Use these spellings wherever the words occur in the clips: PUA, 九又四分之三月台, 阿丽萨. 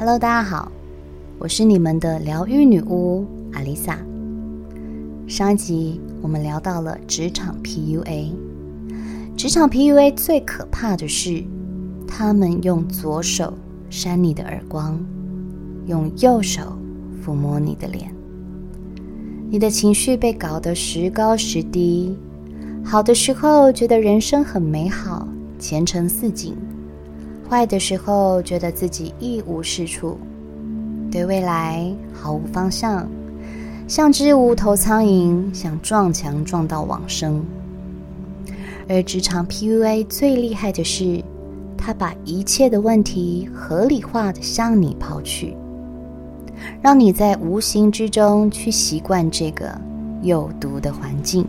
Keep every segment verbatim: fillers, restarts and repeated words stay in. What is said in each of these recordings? Hello， 大家好，我是你们的疗愈女巫阿丽萨。上一集我们聊到了职场 P U A， 职场 P U A 最可怕的是，他们用左手扇你的耳光，用右手抚摸你的脸，你的情绪被搞得时高时低。好的时候觉得人生很美好，前程似锦；坏的时候觉得自己一无是处，对未来毫无方向，像只无头苍蝇，想撞墙撞到往生。而职场 P U A 最厉害的是，他把一切的问题合理化的向你抛去，让你在无形之中去习惯这个有毒的环境。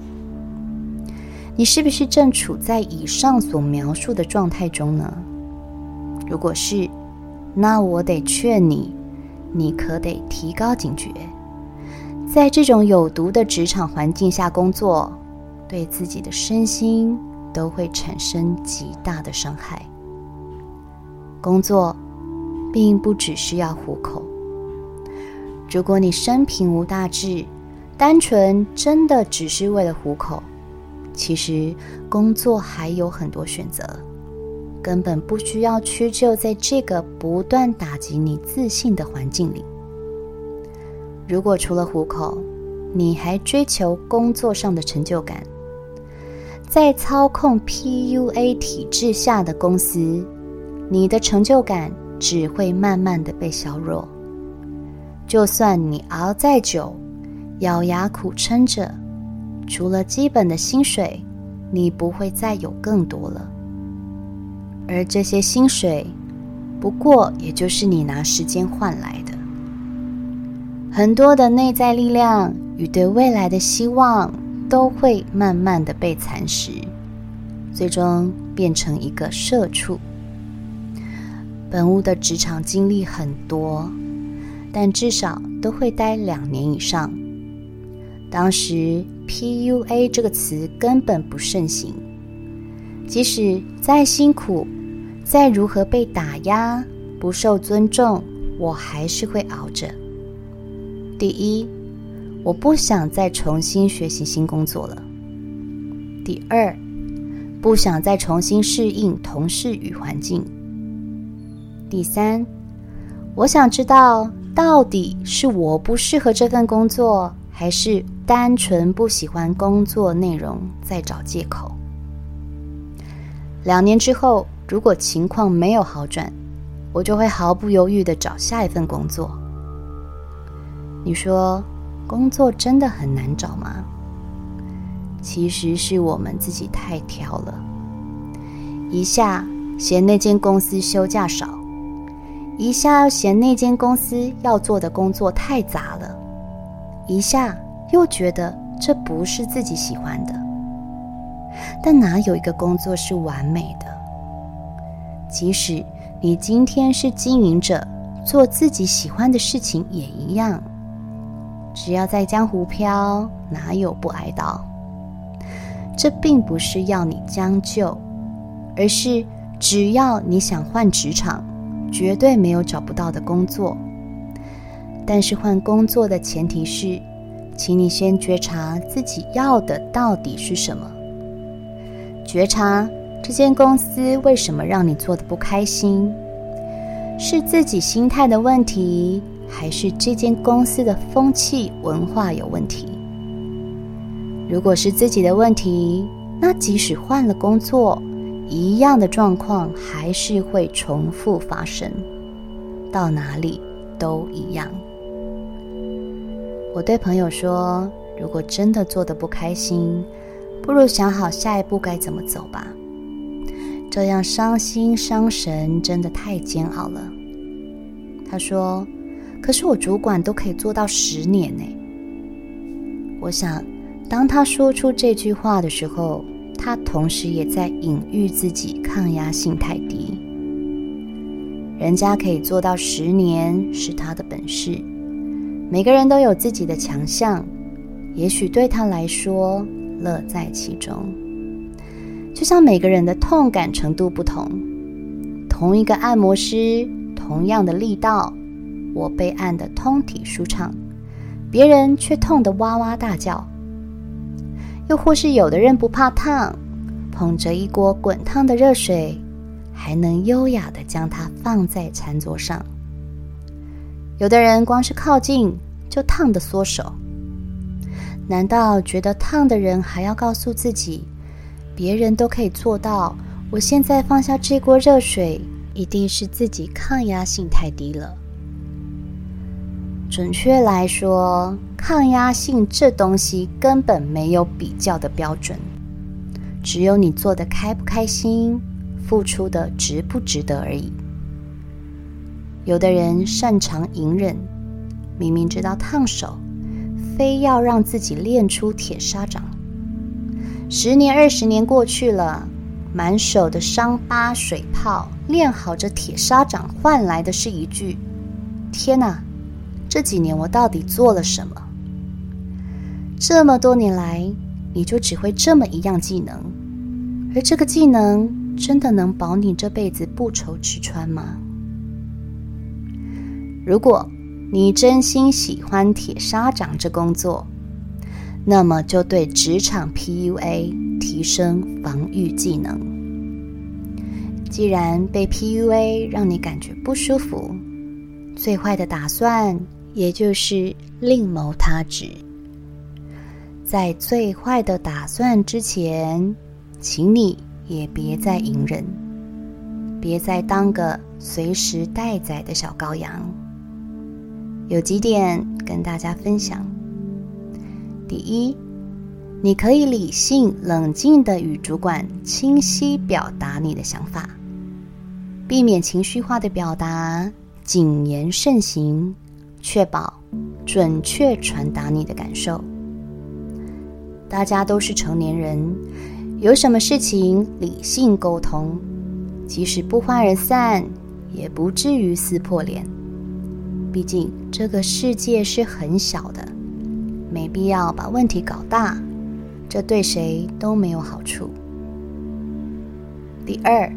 你是不是正处在以上所描述的状态中呢？如果是，那我得劝你，你可得提高警觉。在这种有毒的职场环境下工作，对自己的身心都会产生极大的伤害。工作并不只是要糊口。如果你生平无大志，单纯真的只是为了糊口，其实工作还有很多选择，根本不需要屈就在这个不断打击你自信的环境里。如果除了糊口，你还追求工作上的成就感，在操控 P U A 体制下的公司，你的成就感只会慢慢的被削弱。就算你熬再久，咬牙苦撑着，除了基本的薪水，你不会再有更多了。而这些薪水，不过也就是你拿时间换来的。很多的内在力量与对未来的希望，都会慢慢的被蚕食，最终变成一个社畜。本屋的职场经历很多，但至少都会待两年以上。当时 P U A 这个词根本不盛行，即使再辛苦，再如何被打压、不受尊重，我还是会熬着。第一，我不想再重新学习新工作了。第二，不想再重新适应同事与环境。第三，我想知道到底是我不适合这份工作，还是单纯不喜欢工作内容再找借口。两年之后，如果情况没有好转，我就会毫不犹豫地找下一份工作。你说工作真的很难找吗？其实是我们自己太挑了，一下嫌那间公司休假少，一下又嫌那间公司要做的工作太杂了，一下又觉得这不是自己喜欢的。但哪有一个工作是完美的？即使你今天是经营者，做自己喜欢的事情也一样。只要在江湖飘，哪有不挨刀？这并不是要你将就，而是只要你想换职场，绝对没有找不到的工作。但是换工作的前提是，请你先觉察自己要的到底是什么，觉察这间公司为什么让你做得不开心，是自己心态的问题，还是这间公司的风气文化有问题？如果是自己的问题，那即使换了工作，一样的状况还是会重复发生，到哪里都一样。我对朋友说，如果真的做得不开心，不如想好下一步该怎么走吧，这样伤心伤神真的太煎熬了。他说，可是我主管都可以做到十年耶。我想，当他说出这句话的时候，他同时也在隐喻自己抗压性太低。人家可以做到十年是他的本事，每个人都有自己的强项，也许对他来说乐在其中。就像每个人的痛感程度不同，同一个按摩师，同样的力道，我被按得通体舒畅，别人却痛得哇哇大叫。又或是有的人不怕烫，捧着一锅滚烫的热水，还能优雅地将它放在餐桌上。有的人光是靠近就烫得缩手。难道觉得烫的人还要告诉自己，别人都可以做到，我现在放下这锅热水，一定是自己抗压性太低了？准确来说，抗压性这东西根本没有比较的标准，只有你做得开不开心，付出的值不值得而已。有的人擅长隐忍，明明知道烫手，非要让自己练出铁砂掌。十年二十年过去了，满手的伤疤水泡，练好这铁砂掌换来的是一句：天哪，这几年我到底做了什么？这么多年来，你就只会这么一样技能，而这个技能真的能保你这辈子不愁吃穿吗？如果你真心喜欢铁砂掌这工作，那么就对职场 P U A 提升防御技能。既然被 P U A 让你感觉不舒服，最坏的打算也就是另谋他职。在最坏的打算之前，请你也别再隐忍，别再当个随时待宰的小羔羊。有几点跟大家分享。第一，你可以理性冷静地与主管清晰表达你的想法，避免情绪化的表达，谨言慎行，确保准确传达你的感受。大家都是成年人，有什么事情理性沟通，即使不欢而散，也不至于撕破脸。毕竟这个世界是很小的，没必要把问题搞大，这对谁都没有好处。第二，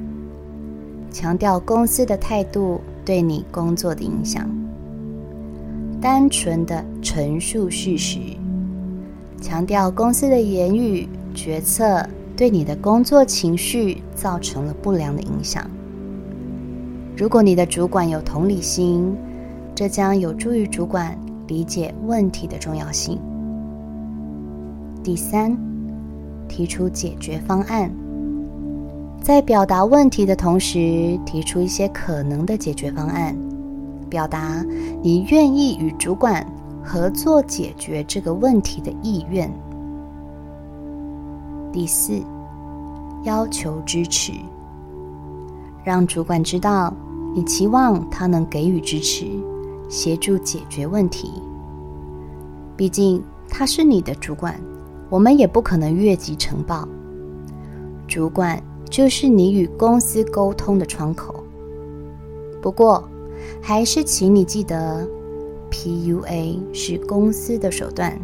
强调公司的态度对你工作的影响，单纯的陈述事实，强调公司的言语决策对你的工作情绪造成了不良的影响。如果你的主管有同理心，这将有助于主管理解问题的重要性。第三，提出解决方案，在表达问题的同时，提出一些可能的解决方案，表达你愿意与主管合作解决这个问题的意愿。第四，要求支持，让主管知道你期望他能给予支持，协助解决问题。毕竟他是你的主管，我们也不可能越级呈报。主管就是你与公司沟通的窗口。不过，还是请你记得 ，P U A 是公司的手段，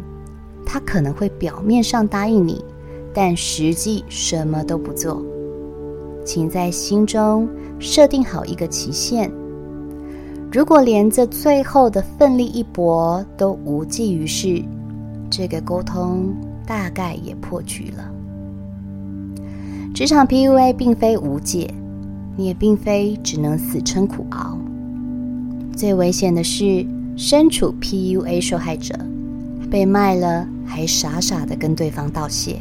他可能会表面上答应你，但实际什么都不做。请在心中设定好一个期限，如果连这最后的奋力一搏都无济于事，这个沟通大概也破局了。职场 P U A 并非无解，你也并非只能死撑苦熬。最危险的是身处 P U A 受害者，被卖了还傻傻的跟对方道谢。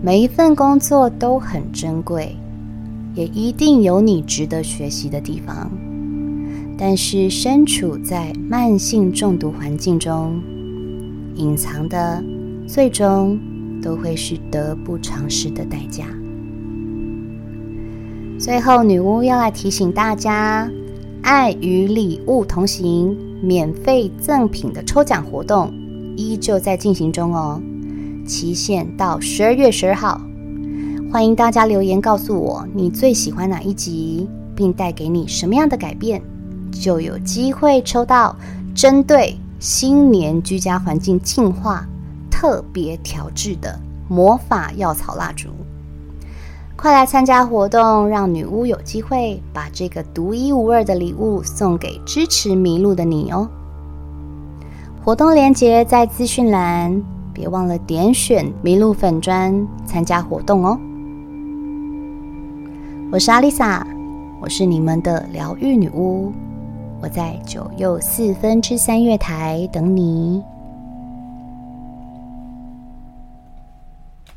每一份工作都很珍贵，也一定有你值得学习的地方。但是身处在慢性中毒环境中，隐藏的最终都会是得不偿失的代价。最后，女巫要来提醒大家，爱与礼物同行免费赠品的抽奖活动依旧在进行中哦，期限到十二月十二号。欢迎大家留言告诉我你最喜欢哪一集，并带给你什么样的改变，就有机会抽到针对新年居家环境净化特别调制的魔法药草蜡烛。快来参加活动，让女巫有机会把这个独一无二的礼物送给支持迷路的你哦。活动连结在资讯栏，别忘了点选迷路粉专参加活动哦。我是阿丽萨，我是你们的疗愈女巫，我在九又四分之三月台等你。